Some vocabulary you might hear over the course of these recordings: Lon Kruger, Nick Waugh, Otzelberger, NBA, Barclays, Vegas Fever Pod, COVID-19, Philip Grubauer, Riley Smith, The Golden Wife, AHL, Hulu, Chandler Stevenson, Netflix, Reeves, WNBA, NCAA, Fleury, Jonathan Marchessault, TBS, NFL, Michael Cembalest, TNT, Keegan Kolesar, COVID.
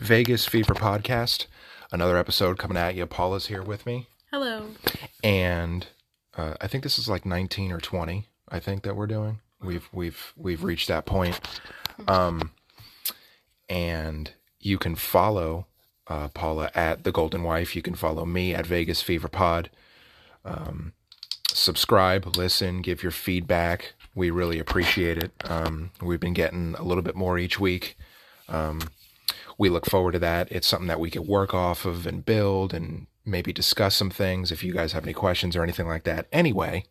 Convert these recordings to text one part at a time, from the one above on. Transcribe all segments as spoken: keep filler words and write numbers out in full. Vegas Fever Podcast. Another episode coming at you. Paula's here with me. Hello. And uh, I think this is like nineteen or twenty, I think, that we're doing. We've we've we've reached that point. Um, and you can follow uh, Paula at The Golden Wife. You can follow me at Vegas Fever Pod. Um, subscribe, listen, give your feedback. We really appreciate it. Um, we've been getting a little bit more each week. Um, we look forward to that. It's something that we can work off of and build and maybe discuss some things if you guys have any questions or anything like that. Anyway,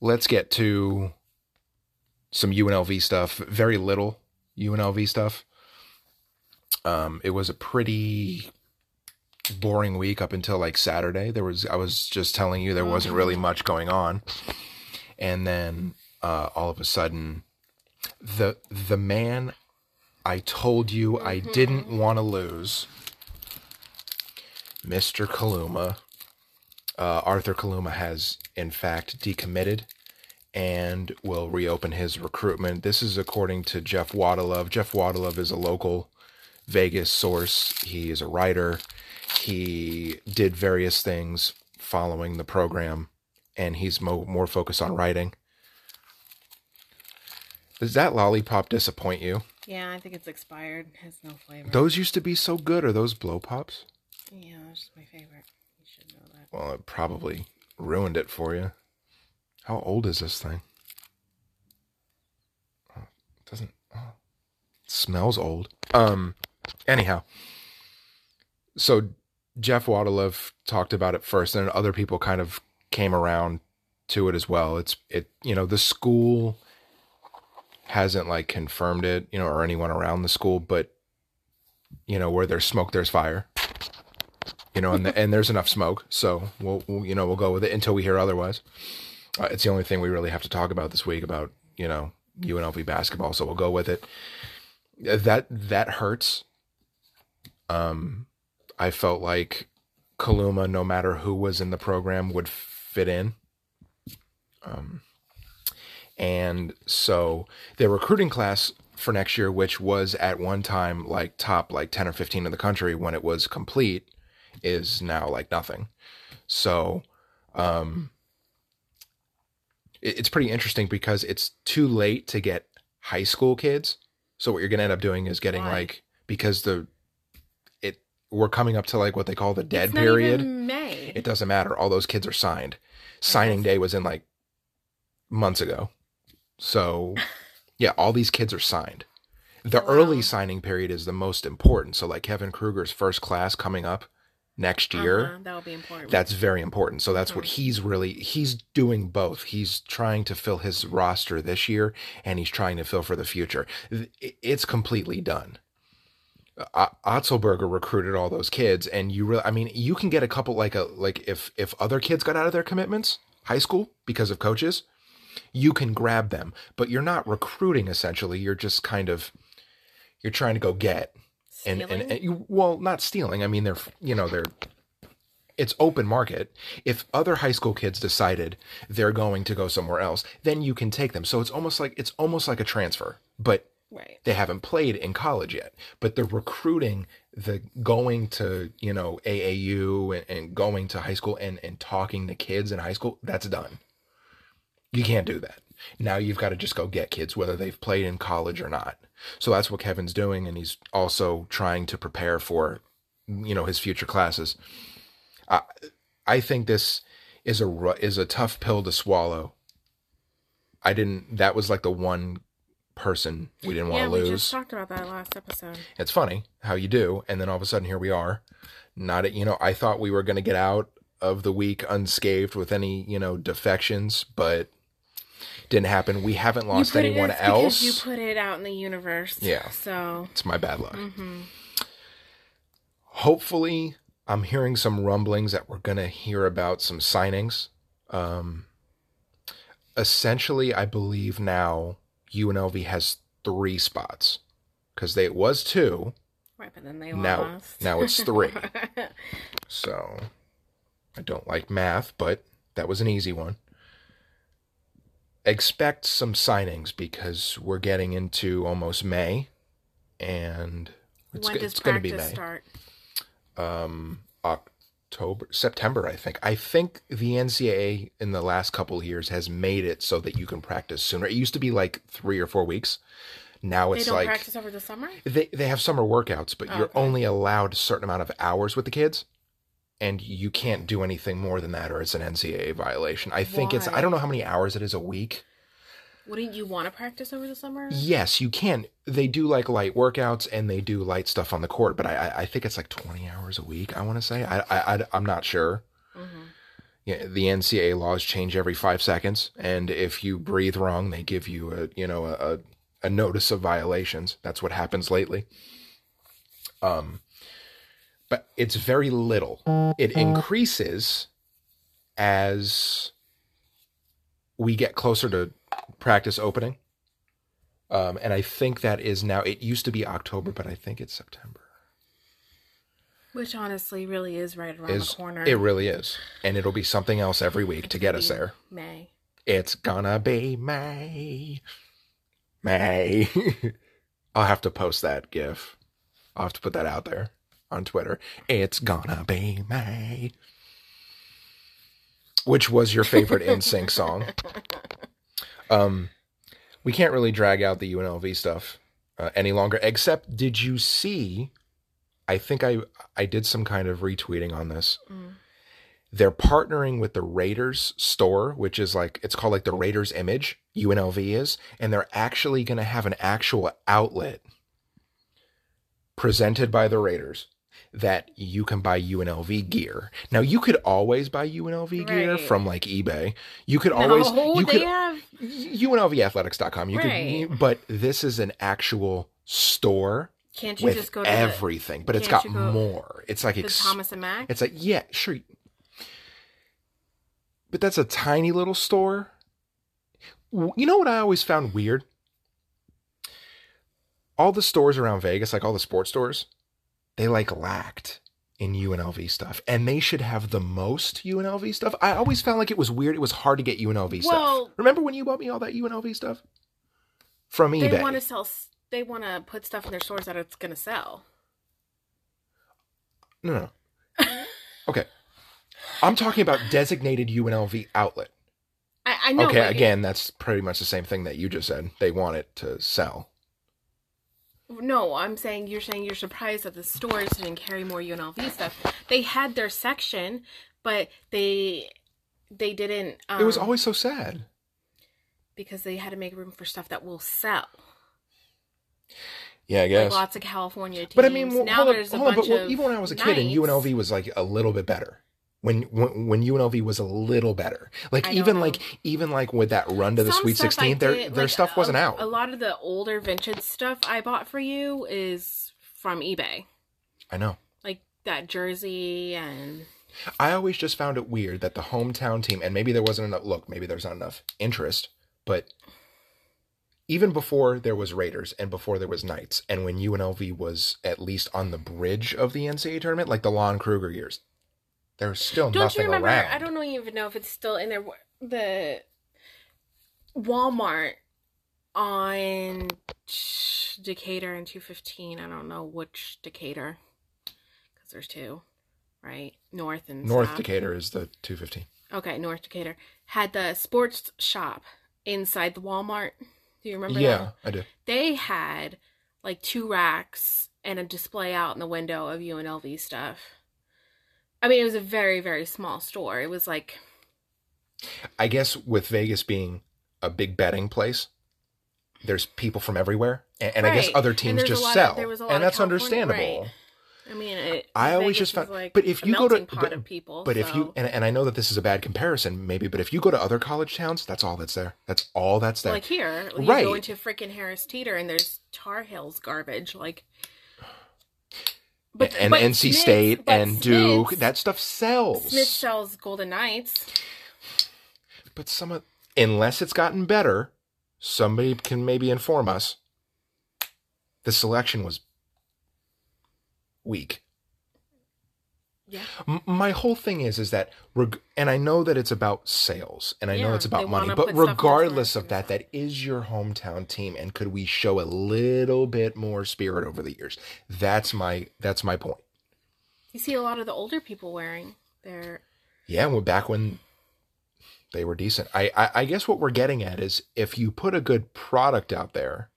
let's get to some U N L V stuff. Very little U N L V stuff. Um, it was a pretty boring week up until like Saturday. There was, I was just telling you, there wasn't really much going on. And then uh, all of a sudden, the the man I told you mm-hmm. I didn't want to lose, Mister Kaluma, uh, Arthur Kaluma has in fact decommitted and will reopen his recruitment. This is according to Jeff Wadlow. Jeff Wadlow is a local Vegas source. He is a writer. He did various things following the program. And he's mo- more focused on writing. Does that lollipop disappoint you? Yeah, I think it's expired. It has no flavor. Those used to be so good. Are those blow pops? Yeah, that's just my favorite. You should know that. Well, it probably ruined it for you. How old is this thing? Oh, it doesn't... Oh, it smells old. Um. Anyhow. So, Jeff Wadlow talked about it first, and other people kind of came around to it as well. It's it, you know, the school hasn't like confirmed it, you know, or anyone around the school, but you know, where there's smoke, there's fire, you know, and the, and there's enough smoke. So we'll, we'll, you know, we'll go with it until we hear otherwise. Uh, it's the only thing we really have to talk about this week about, you know, U N L V basketball. So we'll go with it. That, that hurts. Um, I felt like Kaluma, no matter who was in the program, would fit in. Um, and so their recruiting class for next year, which was at one time like top like ten or fifteen in the country when it was complete, is now like nothing. So um, it, it's pretty interesting because it's too late to get high school kids. So what you're going to end up doing is getting Why? like, because the, we're coming up to like what they call the dead period. Even May. It doesn't matter. All those kids are signed. Signing day was in like months ago. So yeah, all these kids are signed. The wow. early signing period is the most important. So like Kevin Kruger's first class coming up next year. Uh-huh. That'll be important. That's very important. So that's right. what he's really, he's doing both. He's trying to fill his roster this year and he's trying to fill for the future. It's completely done. Otzelberger recruited all those kids, and you really, I mean, you can get a couple, like a, like if, if other kids got out of their commitments, high school, because of coaches, you can grab them, but you're not recruiting essentially. You're just kind of, you're trying to go get and, and, and you, well, not stealing. I mean, they're, you know, they're, it's open market. If other high school kids decided they're going to go somewhere else, then you can take them. So it's almost like, it's almost like a transfer, but right. They haven't played in college yet, but the recruiting, the going to, you know, A A U and, and going to high school and, and talking to kids in high school, that's done. You can't do that. Now you've got to just go get kids, whether they've played in college or not. So that's what Kevin's doing. And he's also trying to prepare for, you know, his future classes. I, I think this is a, is a tough pill to swallow. I didn't, that was like the one person we didn't want yeah, to lose. We just talked about that last episode. It's funny how you do, and then all of a sudden here we are. Not at, you know, I thought we were going to get out of the week unscathed with any, you know, defections, but didn't happen. We haven't lost you put anyone it else. You put it out in the universe. Yeah. So it's my bad luck. Mm-hmm. Hopefully, I'm hearing some rumblings that we're going to hear about some signings. Um, essentially, I believe now U N L V has three spots because they it was two. Right, but then they now, lost. Now it's three. So I don't like math, but that was an easy one. Expect some signings because we're getting into almost May and It's, when does it's practice gonna be May. start? Um, October, September, I think. I think the N C double A in the last couple of years has made it so that you can practice sooner. It used to be like three or four weeks. Now it's like... They don't like, practice over the summer? They, they have summer workouts, but oh, you're okay. only allowed a certain amount of hours with the kids. And you can't do anything more than that or it's an N C double A violation. I think Why? it's... I don't know how many hours it is a week. Wouldn't you want to practice over the summer? Yes, you can. They do like light workouts and they do light stuff on the court, but I I think it's like twenty hours a week, I want to say. I, I, I, I'm not sure. Mm-hmm. Yeah, the N C double A laws change every five seconds. And if you breathe wrong, they give you a, you know, a, a notice of violations. That's what happens lately. Um, but it's very little. It increases as we get closer to practice opening. Um, and I think that is now, it used to be October, but I think it's September. Which honestly really is right around is, the corner. It really is. And it'll be something else every week it's to get us there. May. It's gonna be May. May. I'll have to post that GIF. I'll have to put that out there on Twitter. It's gonna be May. Which was your favorite N Sync song. Um, we can't really drag out the U N L V stuff uh, any longer, except did you see, I think I, I did some kind of retweeting on this. Mm. They're partnering with the Raiders store, which is like, it's called like the Raiders Image, U N L V is, and they're actually going to have an actual outlet presented by the Raiders that you can buy U N L V gear. Now you could always buy U N L V right. gear from like eBay. You could no, always you they could, have U N L V athletics dot com. You right. could, but this is an actual store. Can't you with just go to everything? The, but it's got more. It's like ex- Thomas and Mack. It's like yeah, sure. But that's a tiny little store. You know what I always found weird? All the stores around Vegas, like all the sports stores, they like lacked in U N L V stuff, and they should have the most U N L V stuff. I always found like it was weird. It was hard to get U N L V well, stuff. Remember when you bought me all that U N L V stuff from eBay? They want to sell. They want to put stuff in their stores that it's going to sell. No, no. Okay, I'm talking about designated U N L V outlet. I, I know. Okay, like, again, that's pretty much the same thing that you just said. They want it to sell. No, I'm saying you're saying you're surprised that the stores didn't carry more U N L V stuff. They had their section, but they they didn't. Um, it was always so sad because they had to make room for stuff that will sell. Yeah, I guess like lots of California teams. But I mean, well, now hold there's up, a hold bunch up, but, well, of even when I was a kid, and U N L V was like a little bit better. When, when when U N L V was a little better, like I even like even like with that run to the Some Sweet Sixteen, their their like, stuff wasn't a, out. A lot of the older vintage stuff I bought for you is from eBay. I know, like that jersey and. I always just found it weird that the hometown team, and maybe there wasn't enough. Look, maybe there's not enough interest, but even before there was Raiders and before there was Knights, and when U N L V was at least on the bridge of the N C double A tournament, like the Lon Kruger years. There's still don't nothing you remember, around. I don't even know if it's still in there. The Walmart on Decatur and two fifteen. I don't know which Decatur. Because there's two, right? North and North South. Decatur is the two fifteen. Okay, North Decatur. Had the sports shop inside the Walmart. Do you remember yeah, that? Yeah, I do. They had like two racks and a display out in the window of U N L V stuff. I mean, it was a very, very small store. It was like... I guess with Vegas being a big betting place, there's people from everywhere. And, and right. I guess other teams just sell. Of, and that's California, understandable. Right. I mean, it, I always Vegas just found... Like but if you go to... Pot but, of people, but so. if you... And, and I know that this is a bad comparison, maybe, but if you go to other college towns, that's all that's there. That's all that's there. Like here. You right. go into freaking Harris Teeter and there's Tar Heels garbage. Like... But, and but N C Smith, State and Duke, Smith, that stuff sells. Smith sells Golden Knights. But some of, unless it's gotten better, somebody can maybe inform us. The selection was weak. Yeah. M- my whole thing is, is that, reg- and I know that it's about sales and I yeah, know it's about money, but regardless of that, that is your hometown team. And could we show a little bit more spirit over the years? That's my, that's my point. You see a lot of the older people wearing their. Yeah. Well, back when they were decent, I, I, I guess what we're getting at is if you put a good product out there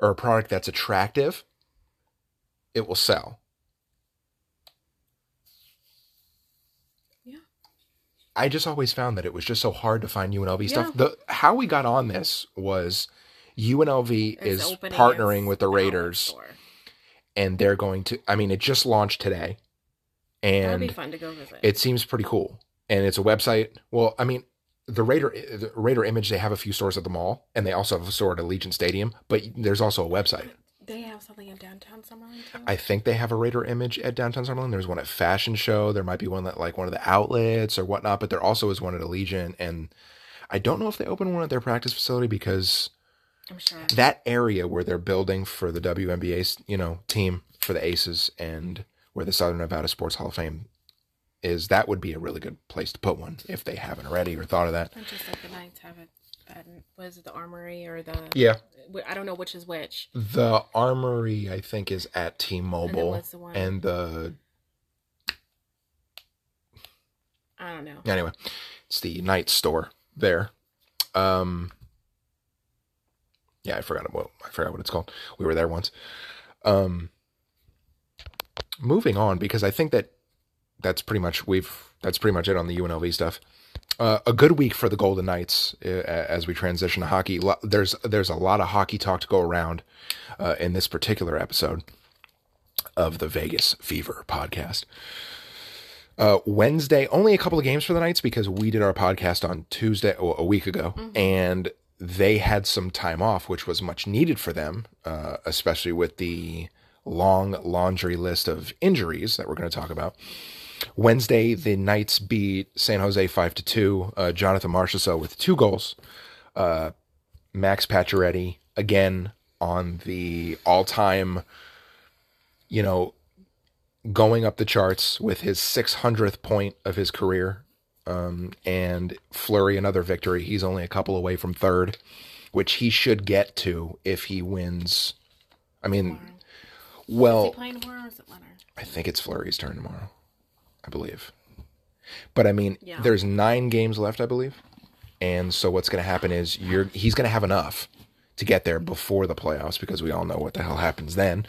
or a product that's attractive, it will sell. I just always found that it was just so hard to find U N L V yeah. stuff. The how we got on this was U N L V it's is partnering with the Raiders, and they're going to. I mean, it just launched today, and that'd be fun to go visit. It seems pretty cool, and it's a website. Well, I mean, the Raider the Raider Image. They have a few stores at the mall, and they also have a store at Allegiant Stadium. But there's also a website. They have something in downtown Summerlin too? I think they have a Raider Image at downtown Summerlin. There's one at Fashion Show. There might be one at like one of the outlets or whatnot, but there also is one at Allegiant. And I don't know if they open one at their practice facility because I'm sure. that area where they're building for the W N B A, you know, team for the Aces and where the Southern Nevada Sports Hall of Fame is, that would be a really good place to put one if they haven't already or thought of that. I'm just like the Knights have it. Was it the Armory or the... Yeah. I don't know which is which. The Armory, I think, is at T-Mobile. And, the, one... and the... I don't know. Anyway, it's the Knights store there. Um, yeah, I forgot, what, I forgot what it's called. We were there once. Um, moving on, because I think that that's pretty much we've... That's pretty much it on the U N L V stuff. Uh, a good week for the Golden Knights uh, as we transition to hockey. There's there's a lot of hockey talk to go around uh, in this particular episode of the Vegas Fever podcast. Uh, Wednesday, only a couple of games for the Knights because we did our podcast on Tuesday, well, a week ago, mm-hmm. and they had some time off, which was much needed for them, uh, especially with the long laundry list of injuries that we're going to talk about. Wednesday, the Knights beat San Jose five to two. Uh, Jonathan Marchessault with two goals. Uh, Max Pacioretty, again, on the all-time, you know, going up the charts with his six hundredth point of his career. Um, and Fleury, another victory. He's only a couple away from third, which he should get to if he wins. I mean, tomorrow. Well... Is he playing tomorrow or is it Leonard? I think it's Fleury's turn tomorrow. I believe. But I mean, yeah. there's nine games left, I believe. And so what's going to happen is you're he's going to have enough to get there before the playoffs because we all know what the hell happens then.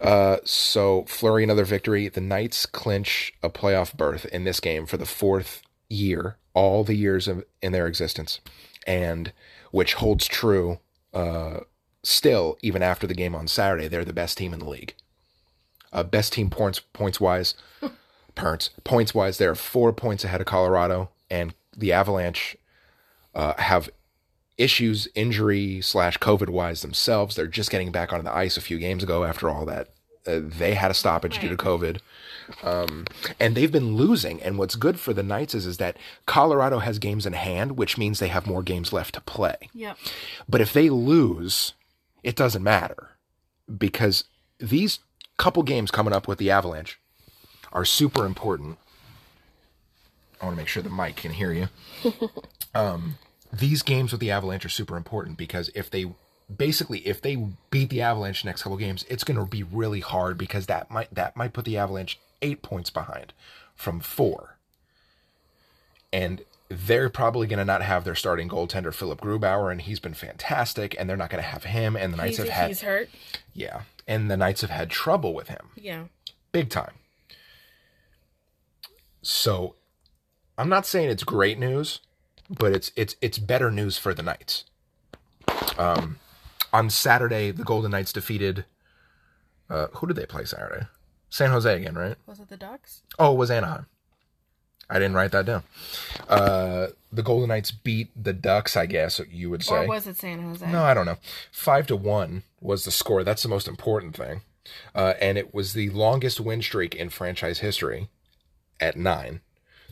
Uh, so Fleury, another victory. The Knights clinch a playoff berth in this game for the fourth year, all the years of, in their existence, and which holds true uh, still even after the game on Saturday. They're the best team in the league. Uh, best team points points-wise. Parents. Points wise, they're four points ahead of Colorado, and the Avalanche uh, have issues injury slash COVID wise themselves. They're just getting back onto the ice a few games ago after all that. Uh, they had a stoppage right. due to COVID, um, and they've been losing. And what's good for the Knights is, is that Colorado has games in hand, which means they have more games left to play. Yep. But if they lose, it doesn't matter because these couple games coming up with the Avalanche are super important. I want to make sure the mic can hear you. um, these games with the Avalanche are super important because if they basically if they beat the Avalanche next couple games, it's going to be really hard because that might that might put the Avalanche eight points behind from four, and they're probably going to not have their starting goaltender Philip Grubauer, and he's been fantastic, and they're not going to have him. And the Knights he's, have had he's hurt. Yeah, and the Knights have had trouble with him. Yeah, big time. So, I'm not saying it's great news, but it's it's it's better news for the Knights. Um, on Saturday, the Golden Knights defeated... Uh, who did they play Saturday? San Jose again, right? Was it the Ducks? Oh, it was Anaheim. I didn't write that down. Uh, the Golden Knights beat the Ducks, I guess you would say. Or was it San Jose? No, I don't know. Five to one was the score. That's the most important thing. Uh, and it was the longest win streak in franchise history. At nine.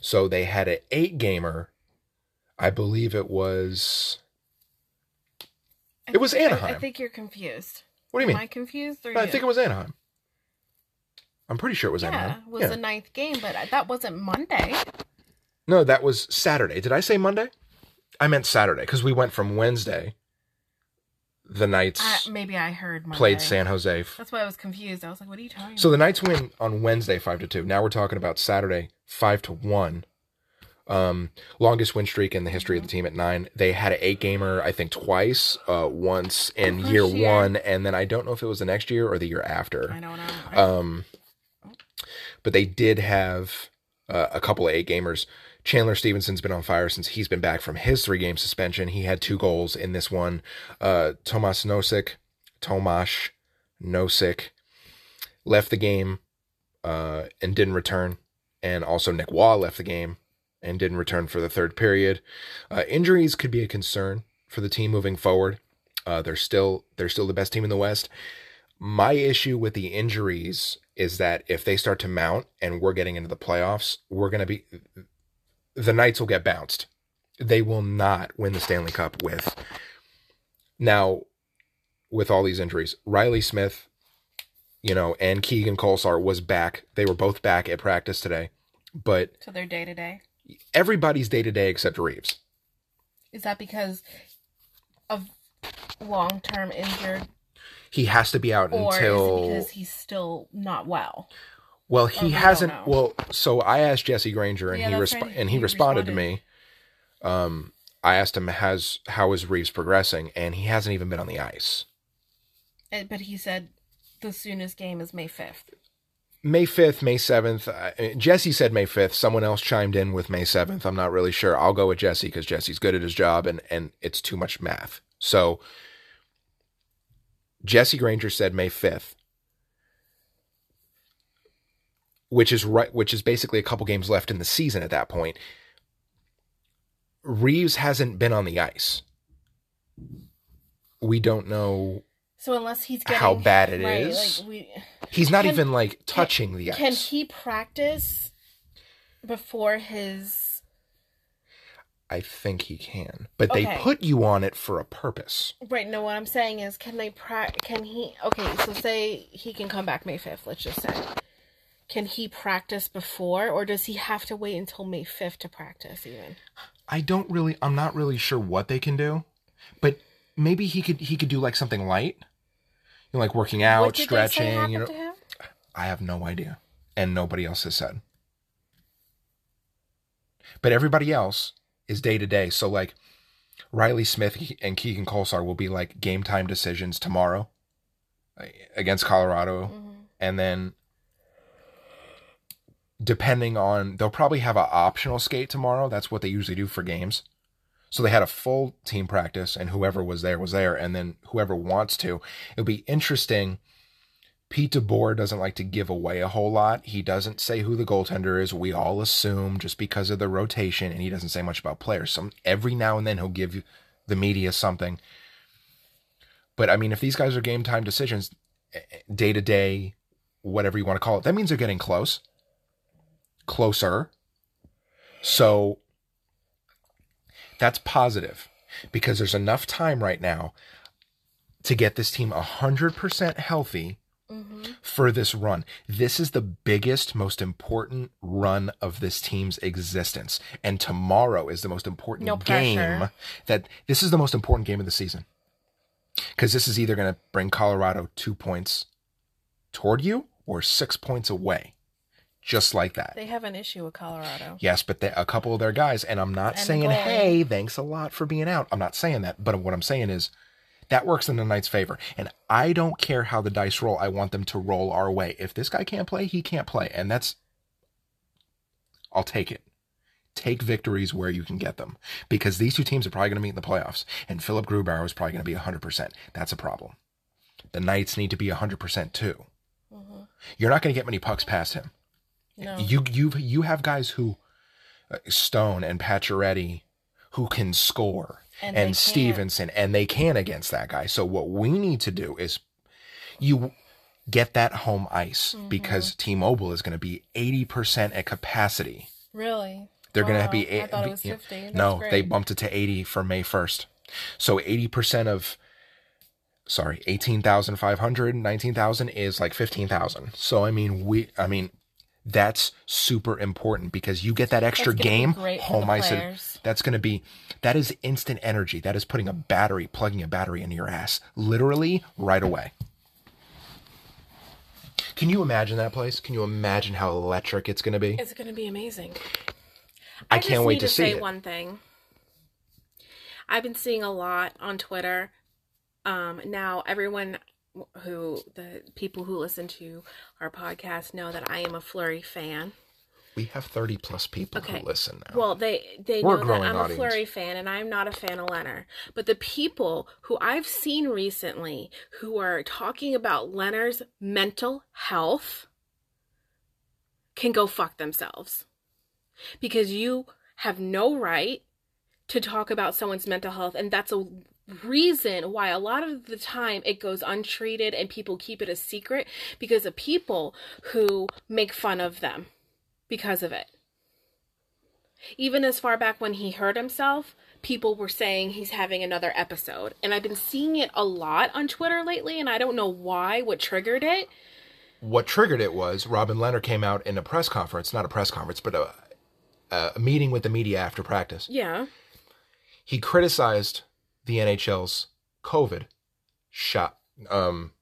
So they had an eight gamer. I believe it was. I it was Anaheim. I, I think you're confused. What do you mean? Am I confused? Or I you? think it was Anaheim. I'm pretty sure it was yeah, Amazon. It was yeah, was the ninth game, but that wasn't Monday. No, that was Saturday. Did I say Monday? I meant Saturday, because we went from Wednesday. The Knights uh, maybe I heard Monday. Played San Jose. That's why I was confused. I was like, what are you talking about? So the Knights win on Wednesday five to two. Now we're talking about Saturday five to one. Um, longest win streak in the history of the team at nine. They had an eight-gamer, I think, twice. Uh, once in year, year one, and then I don't know if it was the next year or the year after. I don't know. Um, but they did have uh, a couple of eight-gamers. Chandler Stevenson's been on fire since he's been back from his three-game suspension. He had two goals in this one. Uh, Tomasz Nosek, Tomasz Nosek left the game uh, and didn't return. And also Nick Waugh left the game and didn't return for the third period. Uh, injuries could be a concern for the team moving forward. Uh, they're still they're still the best team in the West. My issue with the injuries is that if they start to mount and we're getting into the playoffs, we're going to be the Knights will get bounced. They will not win the Stanley Cup with now with all these injuries. Riley Smith, you know, and Keegan Kolesar was back. They were both back at practice today, but so they're day to day. Everybody's day-to-day except Reeves. Is that because of long-term injured? He has to be out or until... Or is it because he's still not well? Well, he oh, hasn't... Well, so I asked Jesse Granger, and yeah, he resp- right. and he, he responded, responded to me. Um, I asked him, "Has how is Reeves progressing?" And he hasn't even been on the ice. It, but he said the soonest game is May fifth. May fifth, May seventh. Jesse said May fifth. Someone else chimed in with May seventh. I'm not really sure. I'll go with Jesse because Jesse's good at his job and, and it's too much math. So Jesse Granger said May fifth, which is right, which is basically a couple games left in the season at that point. Reeves hasn't been on the ice. We don't know. So unless he's getting how bad it right, is, like we, he's not can, even like touching can, the ice. Can he practice before his? I think he can, but okay. They put you on it for a purpose, right? No, what I'm saying is, can they? Pra- can he? Okay, so say he can come back May fifth. Let's just say, can he practice before, or does he have to wait until May fifth to practice? Even I don't really. I'm not really sure what they can do, but maybe he could. He could do like something light. You know, like working out, what did stretching. They say happened you know, to him? I have no idea, and nobody else has said. But everybody else is day to day. So like, Riley Smith and Keegan Kolesar will be like game time decisions tomorrow against Colorado, mm-hmm. and then depending on, they'll probably have an optional skate tomorrow. That's what they usually do for games. So they had a full team practice, and whoever was there was there, and then whoever wants to. It'll be interesting. Pete DeBoer doesn't like to give away a whole lot. He doesn't say who the goaltender is. We all assume just because of the rotation, and he doesn't say much about players. Some every now and then he'll give the media something. But, I mean, if these guys are game-time decisions, day-to-day, whatever you want to call it, that means they're getting close. Closer. So... that's positive because there's enough time right now to get this team one hundred percent healthy mm-hmm. for this run. This is the biggest, most important run of this team's existence. And tomorrow is the most important no game. That this is the most important game of the season because this is either going to bring Colorado two points toward you or six points away. Just like that. They have an issue with Colorado. Yes, but they, a couple of their guys, and I'm not and saying, goal. hey, thanks a lot for being out. I'm not saying that, but what I'm saying is that works in the Knights' favor. And I don't care how the dice roll. I want them to roll our way. If this guy can't play, he can't play. And that's, I'll take it. Take victories where you can get them. Because these two teams are probably going to meet in the playoffs, and Philip Grubauer is probably going to be one hundred percent. That's a problem. The Knights need to be one hundred percent too. Mm-hmm. You're not going to get many pucks past him. No. You you you have guys who uh, Stone and Pacioretty who can score and, and Stevenson can. and they can against that guy. So what we need to do is you get that home ice mm-hmm. because T-Mobile is going to be eighty percent at capacity. Really? They're wow. going to be a- I thought it was fifty. You know, no, great. They bumped it to eighty for May first. So eighty percent of sorry, eighteen thousand five hundred, nineteen thousand is like fifteen thousand. So, I mean, we, I mean, that's super important because you get that extra game home ice. That's going to be, that is instant energy. That is putting a battery, plugging a battery into your ass, literally right away. Can you imagine that place? Can you imagine how electric it's going to be? It's going to be amazing. I, I can't wait to, to see say it. One thing. I've been seeing a lot on Twitter. Um, now, everyone who, the people who listen to our podcast know that I am a Fleury fan. We have thirty plus people okay. who listen now. Well, they, they know that I'm audience. a Fleury fan, and I'm not a fan of Lehner. But the people who I've seen recently who are talking about Lehner's mental health can go fuck themselves. Because you have no right to talk about someone's mental health, and that's a reason why a lot of the time it goes untreated and people keep it a secret because of people who make fun of them because of it. Even as far back when he hurt himself, people were saying he's having another episode. And I've been seeing it a lot on Twitter lately, and I don't know why, what triggered it. What triggered it was Robin Lehner came out in a press conference, not a press conference, but a, a meeting with the media after practice. Yeah. He criticized the N H L's COVID shot um,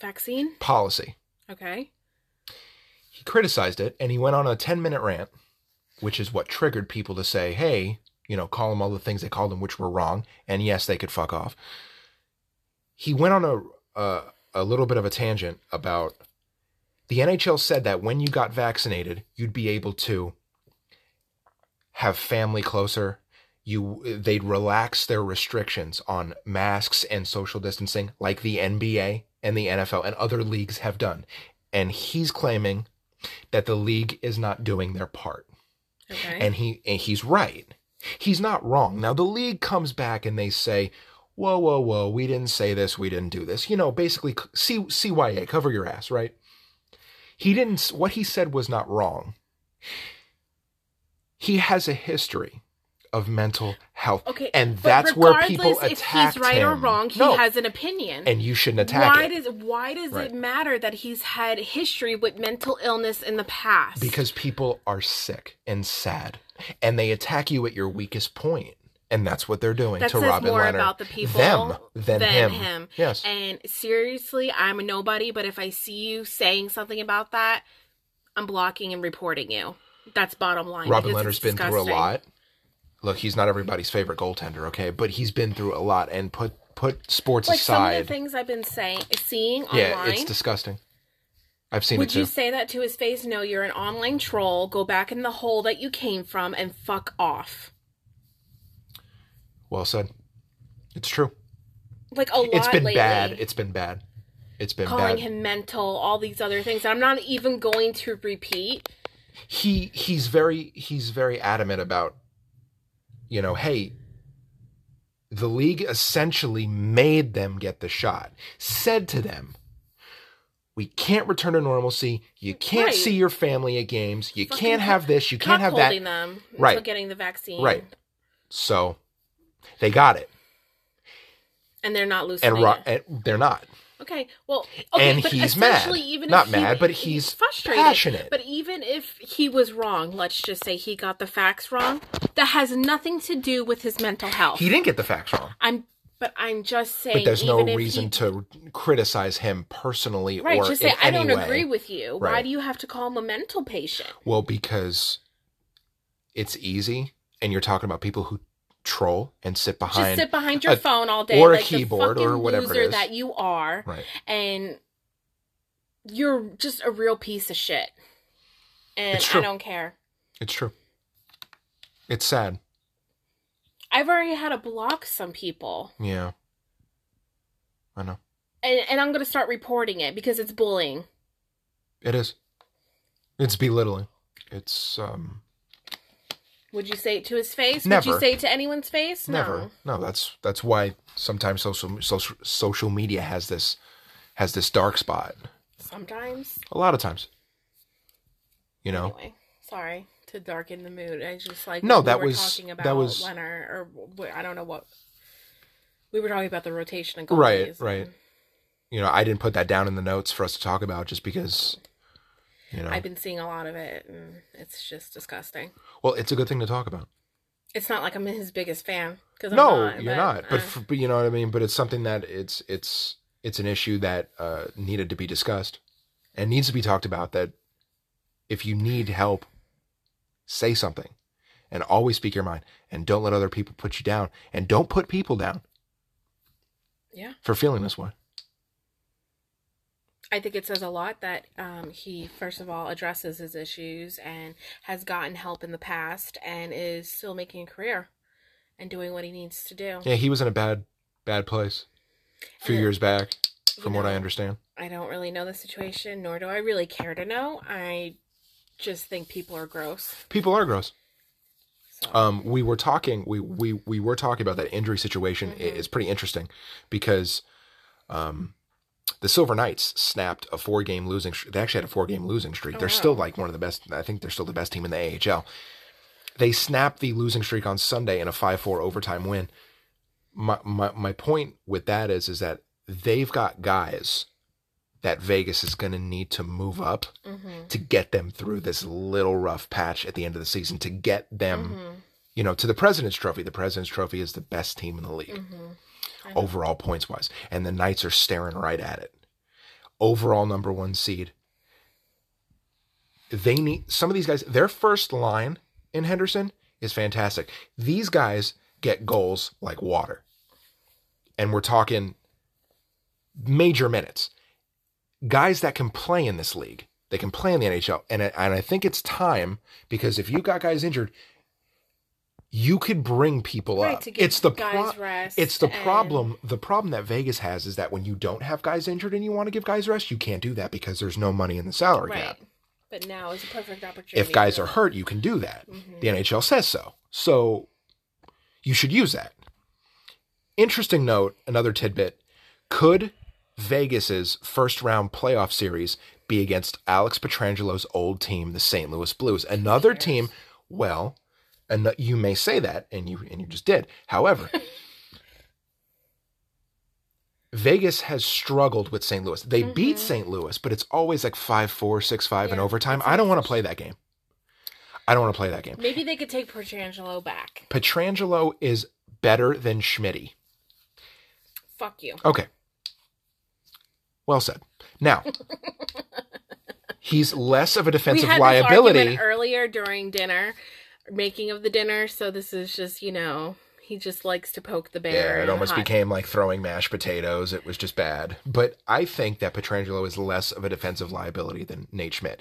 vaccine policy. Okay. He criticized it, and he went on a ten-minute rant, which is what triggered people to say, hey, you know, call them all the things they called them, which were wrong, and yes, they could fuck off. He went on a, a, a little bit of a tangent about the N H L said that when you got vaccinated, you'd be able to have family closer. You, they'd relax their restrictions on masks and social distancing like the N B A and the N F L and other leagues have done. And he's claiming that the league is not doing their part. Okay. And he and he's right. He's not wrong. Now, the league comes back and they say, whoa, whoa, whoa, we didn't say this. We didn't do this. You know, basically, C- CYA, cover your ass, right? He didn't, what he said was not wrong. He has a history of mental health. Okay, and that's where people attack him. Regardless if he's right or wrong, he no. has an opinion. And you shouldn't attack why it. Does, why does right. it matter that he's had history with mental illness in the past? Because people are sick and sad. And they attack you at your weakest point. And that's what they're doing that to Robin Lehner. That says more about the people Them than, than him. him. Yes. And seriously, I'm a nobody, but if I see you saying something about that, I'm blocking and reporting you. That's bottom line. Robin Lehner's been through a lot. Look, he's not everybody's favorite goaltender, okay? But he's been through a lot, and put, put sports like aside. Like some of the things I've been saying, seeing online. Yeah, it's disgusting. I've seen it too. Would you say that to his face? No, you're an online troll. Go back in the hole that you came from and fuck off. Well said. It's true. Like a lot lately. It's been bad. It's been bad. It's been bad. Calling him mental, all these other things. I'm not even going to repeat. He he's very he's very adamant about, you know, hey, the league essentially made them get the shot, said to them, we can't return to normalcy. You can't right. see your family at games. You Fucking can't have this. You can't have that. Them right. Until getting the vaccine. Right. So they got it. And they're not loosening and, ro- and they're not. Okay, well, okay, and but he's mad. Even Not he, mad, but he's, he's frustrated. Passionate. But even if he was wrong, let's just say he got the facts wrong, that has nothing to do with his mental health. He didn't get the facts wrong. I'm, but I'm just saying. But there's even no reason he, to criticize him personally right, or just in say, any way. I don't way. agree with you. Right. Why do you have to call him a mental patient? Well, because it's easy, and you're talking about people who troll and sit behind just sit behind your a, phone all day or like a keyboard the or whatever loser it is. That you are right. and you're just a real piece of shit and I don't care. It's true. It's sad. I've already had to block some people. Yeah. I know. And and I'm going to start reporting it because it's bullying. It is. It's belittling. It's um Would you say it to his face? Never. Would you say it to anyone's face? No. Never. No, that's that's why sometimes social social social media has this has this dark spot. Sometimes. A lot of times. You know. Anyway, sorry to darken the mood. I just like no, we that were was talking about that was Lehner or I don't know what. we were talking about the rotation of goalies. Right, right. And... You know, I didn't put that down in the notes for us to talk about just because, you know. I've been seeing a lot of it, and it's just disgusting. Well, it's a good thing to talk about. It's not like I'm his biggest fan. Cause I'm no, not, you're but, not. Uh... But, for, but you know what I mean? But it's something that it's it's it's an issue that uh, needed to be discussed and needs to be talked about, that if you need help, say something. And always speak your mind. And don't let other people put you down. And don't put people down. Yeah. For feeling this way. I think it says a lot that um, he, first of all, addresses his issues and has gotten help in the past and is still making a career and doing what he needs to do. Yeah, he was in a bad, bad place a few and, years back, from you know, what I understand. I don't really know the situation, nor do I really care to know. I just think people are gross. People are gross. Um, we were talking, we, we, we were talking about that injury situation. Mm-hmm. It's pretty interesting because, um, the Silver Knights snapped a four game losing, they actually had a four game losing streak. Oh, they're wow. still like one of the best. I think they're still the best team in the A H L. They snapped the losing streak on Sunday in a five four overtime win. My, my, my point with that is, is that they've got guys that Vegas is going to need to move up mm-hmm. to get them through this little rough patch at the end of the season, to get them, mm-hmm. you know, to the President's Trophy. The President's Trophy is the best team in the league, mm-hmm. overall points-wise. And the Knights are staring right at it. Overall number one seed. They need, some of these guys, their first line in Henderson is fantastic. These guys get goals like water. And we're talking major minutes. Guys that can play in this league, they can play in the N H L. And I, and I think it's time, because if you've got guys injured, you could bring people right, up. To get it's the guys pro- rest It's the and... problem. The problem that Vegas has is that when you don't have guys injured and you want to give guys rest, you can't do that because there's no money in the salary right. cap. But now is a perfect opportunity. If guys are hurt, you can do that. Mm-hmm. The N H L says so. So you should use that. Interesting note, another tidbit. Could Vegas's first round playoff series be against Alex Petrangelo's old team, the Saint Louis Blues? Another team, well, and you may say that, and you and you just did. However, Vegas has struggled with Saint Louis. They mm-hmm. beat Saint Louis, but it's always like five four, six five yeah, in overtime. Exactly. I don't want to play that game. I don't want to play that game. Maybe they could take Petrangelo back. Petrangelo is better than Schmitty. Fuck you. Okay. Well said. Now, he's less of a defensive liability. We had this argument earlier during dinner, making of the dinner, so this is just, you know, he just likes to poke the bear. Yeah, it almost became like throwing mashed potatoes. It was just bad. But I think that Petrangelo is less of a defensive liability than Nate Schmidt.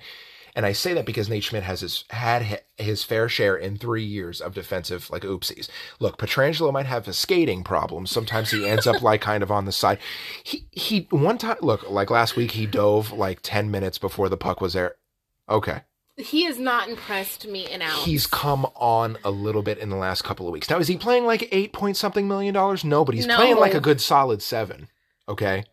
And I say that because Nate Schmidt has his, had his fair share in three years of defensive, like, oopsies. Look, Petrangelo might have a skating problem. Sometimes he ends up, like, kind of on the side. He, he one time, look, like, last week he dove, like, ten minutes before the puck was there. Okay. He has not impressed me in hours. He's come on a little bit in the last couple of weeks. Now, is he playing, like, eight point something million dollars? No, but he's no. playing, like, a good solid seven. Okay.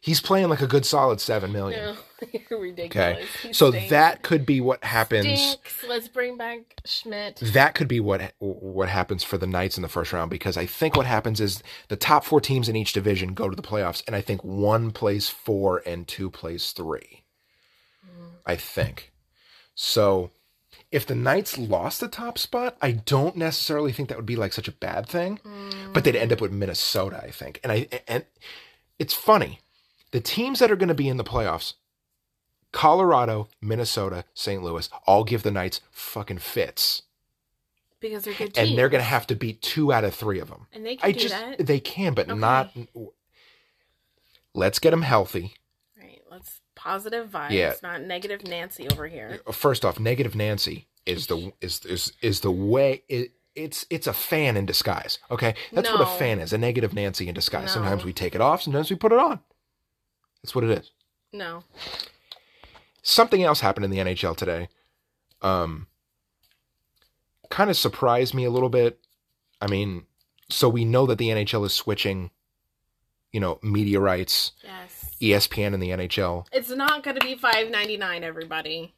He's playing like a good solid seven million dollars. No, you're ridiculous. Okay. He so stinks. That could be what happens. Stinks. Let's bring back Schmidt. That could be what what happens for the Knights in the first round, because I think what happens is the top four teams in each division go to the playoffs, and I think one plays four and two plays three. Mm. I think. So if the Knights lost the top spot, I don't necessarily think that would be like such a bad thing, mm. but they'd end up with Minnesota, I think. And I and it's funny. The teams that are going to be in the playoffs, Colorado, Minnesota, Saint Louis, all give the Knights fucking fits. Because they're good teams. And they're going to have to beat two out of three of them. And they can I do just, that. They can, but okay. not... Let's get them healthy. Right. Let's positive vibes, yeah. not negative Nancy over here. First off, negative Nancy is the is is, is the way... It, It's it's a fan in disguise, okay? That's no. what a fan is, a negative Nancy in disguise. No. Sometimes we take it off, sometimes we put it on. That's what it is. No. Something else happened in the N H L today. Um, kind of surprised me a little bit. I mean, so we know that the N H L is switching, you know, media rights. Yes. E S P N and the N H L. It's not going to be five ninety-nine, everybody.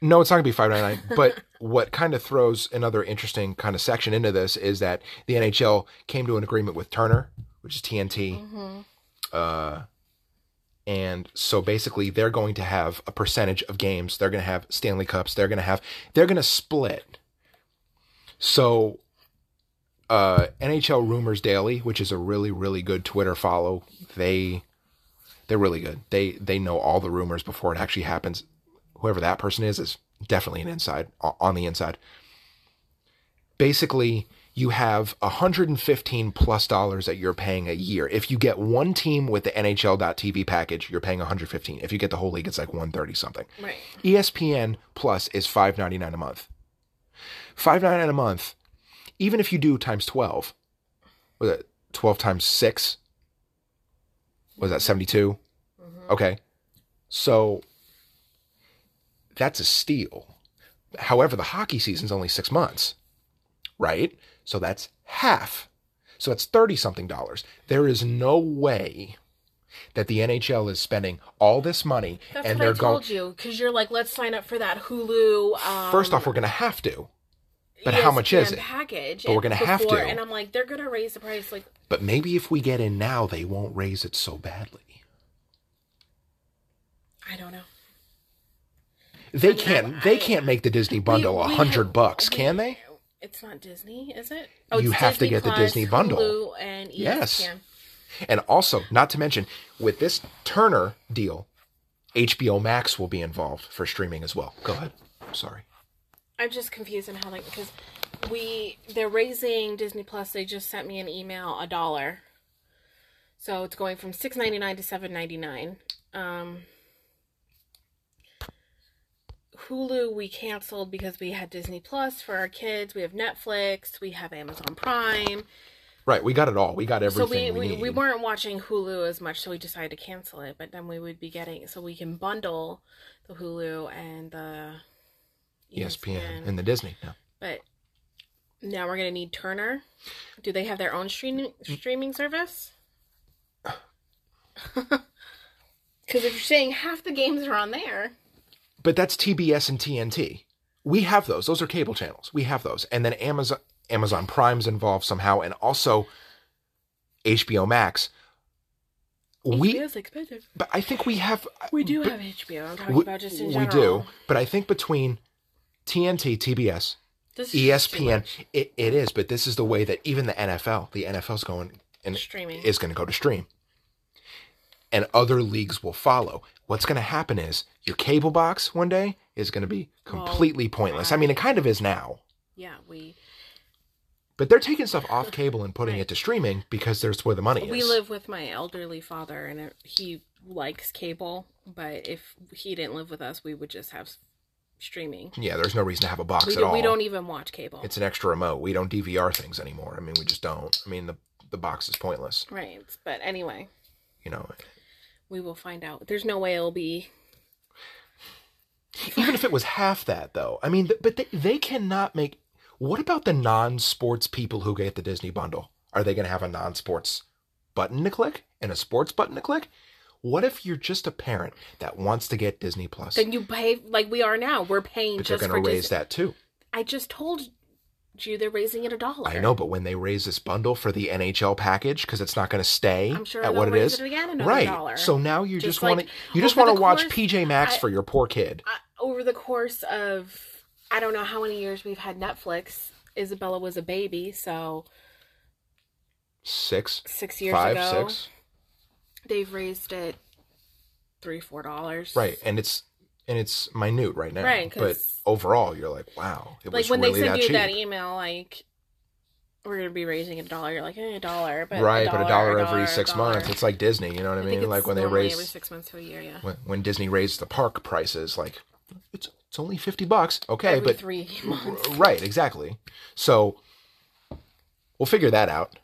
No, it's not going to be five ninety-nine. But what kind of throws another interesting kind of section into this is that the N H L came to an agreement with Turner, which is T N T. Mm-hmm. Uh, and so basically they're going to have a percentage of games. They're going to have Stanley Cups. They're going to have, they're going to split. So uh, N H L Rumors Daily, which is a really, really good Twitter follow. They, they're really good. They, they know all the rumors before it actually happens. Whoever that person is, is definitely an inside on the inside. Basically, you have one hundred fifteen dollars plus dollars that you're paying a year. If you get one team with the N H L dot T V package, you're paying one hundred fifteen dollars. If you get the whole league, it's like one hundred thirty dollars something. Right. E S P N Plus is five ninety-nine a month. five ninety-nine a month, even if you do times twelve, was it twelve times six? Was that seventy-two? Mm-hmm. Okay. So that's a steal. However, the hockey season's only six months, right? So that's half. So that's thirty something dollars. There is no way that the N H L is spending all this money. That's and what they're I told go- you, because you're like, let's sign up for that Hulu. Um, First off, we're going to have to. But E S P N how much is it? Package but we're going to have to. And I'm like, they're going to raise the price. Like, but maybe if we get in now, they won't raise it so badly. I don't know. They can't. Know, they I, can't make the Disney bundle a hundred bucks, we, can they? It's not Disney, is it? Oh, you it's have Disney to get Plus, the Disney bundle. Hulu and E S P N. Yes, and also, not to mention, with this Turner deal, H B O Max will be involved for streaming as well. Go ahead. Sorry. I'm just confused on how they because we they're raising Disney Plus. They just sent me an email a dollar, so it's going from six ninety nine to seven ninety nine. Um, Hulu we canceled because we had Disney Plus for our kids. We have Netflix. We have Amazon Prime. Right, we got it all. We got everything. So we we, we, need. we weren't watching Hulu as much, so we decided to cancel it. But then we would be getting so we can bundle the Hulu and the E S P N and the Disney. Yeah. But now we're gonna need Turner. Do they have their own streaming streaming service? Because if you're saying half the games are on there. But that's T B S and T N T. We have those. Those are cable channels. We have those. And then Amazon Amazon Prime's involved somehow. And also H B O Max. H B O's expensive. But I think we have... We do but, have H B O. I'm talking we, about just in general. We do. But I think between T N T, T B S, E S P N, it, it is. But this is the way that even the N F L, the N F L's going... and streaming. Is going to go to stream. And other leagues will follow. What's going to happen is your cable box one day is going to be completely well, pointless. I, I mean, it kind of is now. Yeah, we... But they're taking stuff off cable and putting right. it to streaming because there's where the money we is. We live with my elderly father, and it, he likes cable. But if he didn't live with us, we would just have streaming. Yeah, there's no reason to have a box we at do, all. We don't even watch cable. It's an extra remote. We don't D V R things anymore. I mean, we just don't. I mean, the, the box is pointless. Right, but anyway. You know... We will find out. There's no way it'll be... Even if it was half that, though. I mean, th- but they, they cannot make... What about the non-sports people who get the Disney bundle? Are they going to have a non-sports button to click and a sports button to click? What if you're just a parent that wants to get Disney Plus? Then you pay, like we are now. We're paying but just they're gonna for... they're going to raise Dis- that, too. I just told you they're raising it a dollar. I know, but when they raise this bundle for the N H L package, because it's not going to stay I'm sure at what it raise is, it again right? Dollar. So now you just, just want to like, you just want to watch course, P J Maxx I, for your poor kid. I, over the course of I don't know how many years we've had Netflix. Isabella was a baby, so six six years five, ago, six. They've raised it three four dollars, right? And it's. And it's minute right now. Right, but overall, you're like, wow, it was really that cheap. Like, when they send you that email, like, we're going to be raising a dollar, you're like, eh, a dollar. But right, a dollar, but a dollar every six months. It's like Disney, you know what I mean? Like, when they raise... every six months to a year, yeah. When, when Disney raised the park prices, like, it's it's only fifty bucks. Okay, but... Every three months. Right, exactly. So, we'll figure that out.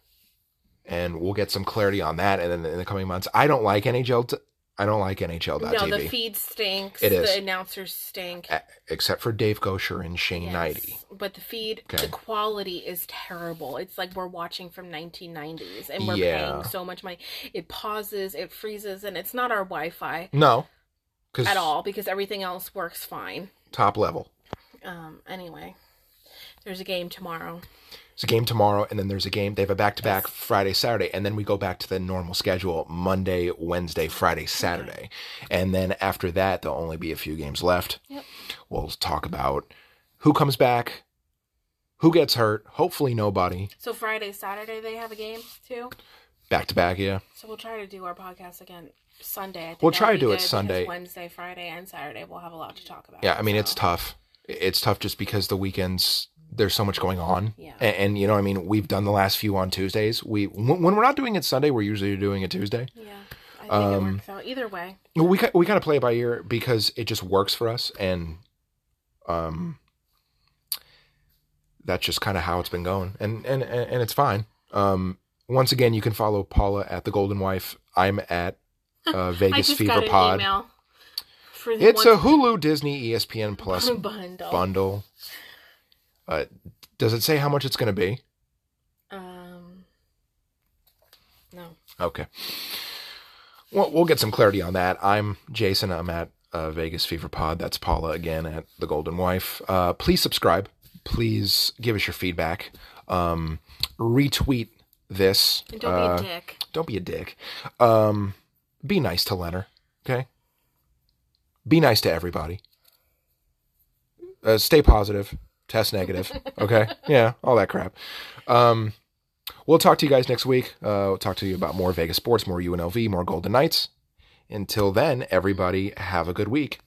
And we'll get some clarity on that and then in the coming months. I don't like N H L... T- I don't like N H L dot T V. No, the feed stinks. It is. The announcers stink. A- except for Dave Gosher and Shane yes, Knighty. But the feed, okay. The quality is terrible. It's like we're watching from nineteen nineties and we're yeah. paying so much money. It pauses, it freezes, and it's not our Wi-Fi. No. At all, because everything else works fine. Top level. Um. Anyway, there's a game tomorrow. There's a game tomorrow, and then there's a game. They have a back-to-back yes. Friday, Saturday, and then we go back to the normal schedule, Monday, Wednesday, Friday, Saturday. Mm-hmm. And then after that, there'll only be a few games left. Yep. We'll talk about who comes back, who gets hurt, hopefully nobody. So Friday, Saturday, they have a game, too? Back-to-back, yeah. So we'll try to do our podcast again Sunday. I think we'll try to do it Sunday. Wednesday, Friday, and Saturday, we'll have a lot to talk about. Yeah, I mean, so. it's tough. It's tough just because the weekends... There's so much going on. Yeah. And, and, you know, I mean, we've done the last few on Tuesdays. We When, when we're not doing it Sunday, we're usually doing it Tuesday. Yeah. I think um, it works out either way. We, we kind of play it by ear because it just works for us. And um, that's just kind of how it's been going. And, and, and it's fine. Um, once again, you can follow Paula at The Golden Wife. I'm at uh, Vegas I just Fever got an Pod. Email for the it's one- a Hulu, Disney, E S P N Plus bundle. bundle. Uh, does it say how much it's going to be? Um, no. Okay. Well, we'll get some clarity on that. I'm Jason. I'm at uh, Vegas Fever Pod. That's Paula again at The Golden Wife. Uh, please subscribe. Please give us your feedback. Um, retweet this. And don't uh, be a dick. Don't be a dick. Um, be nice to Leonard. Okay? Be nice to everybody. Uh, stay positive. Test negative. Okay. Yeah. All that crap. Um, we'll talk to you guys next week. Uh, we'll talk to you about more Vegas sports, more U N L V, more Golden Knights. Until then, everybody have a good week.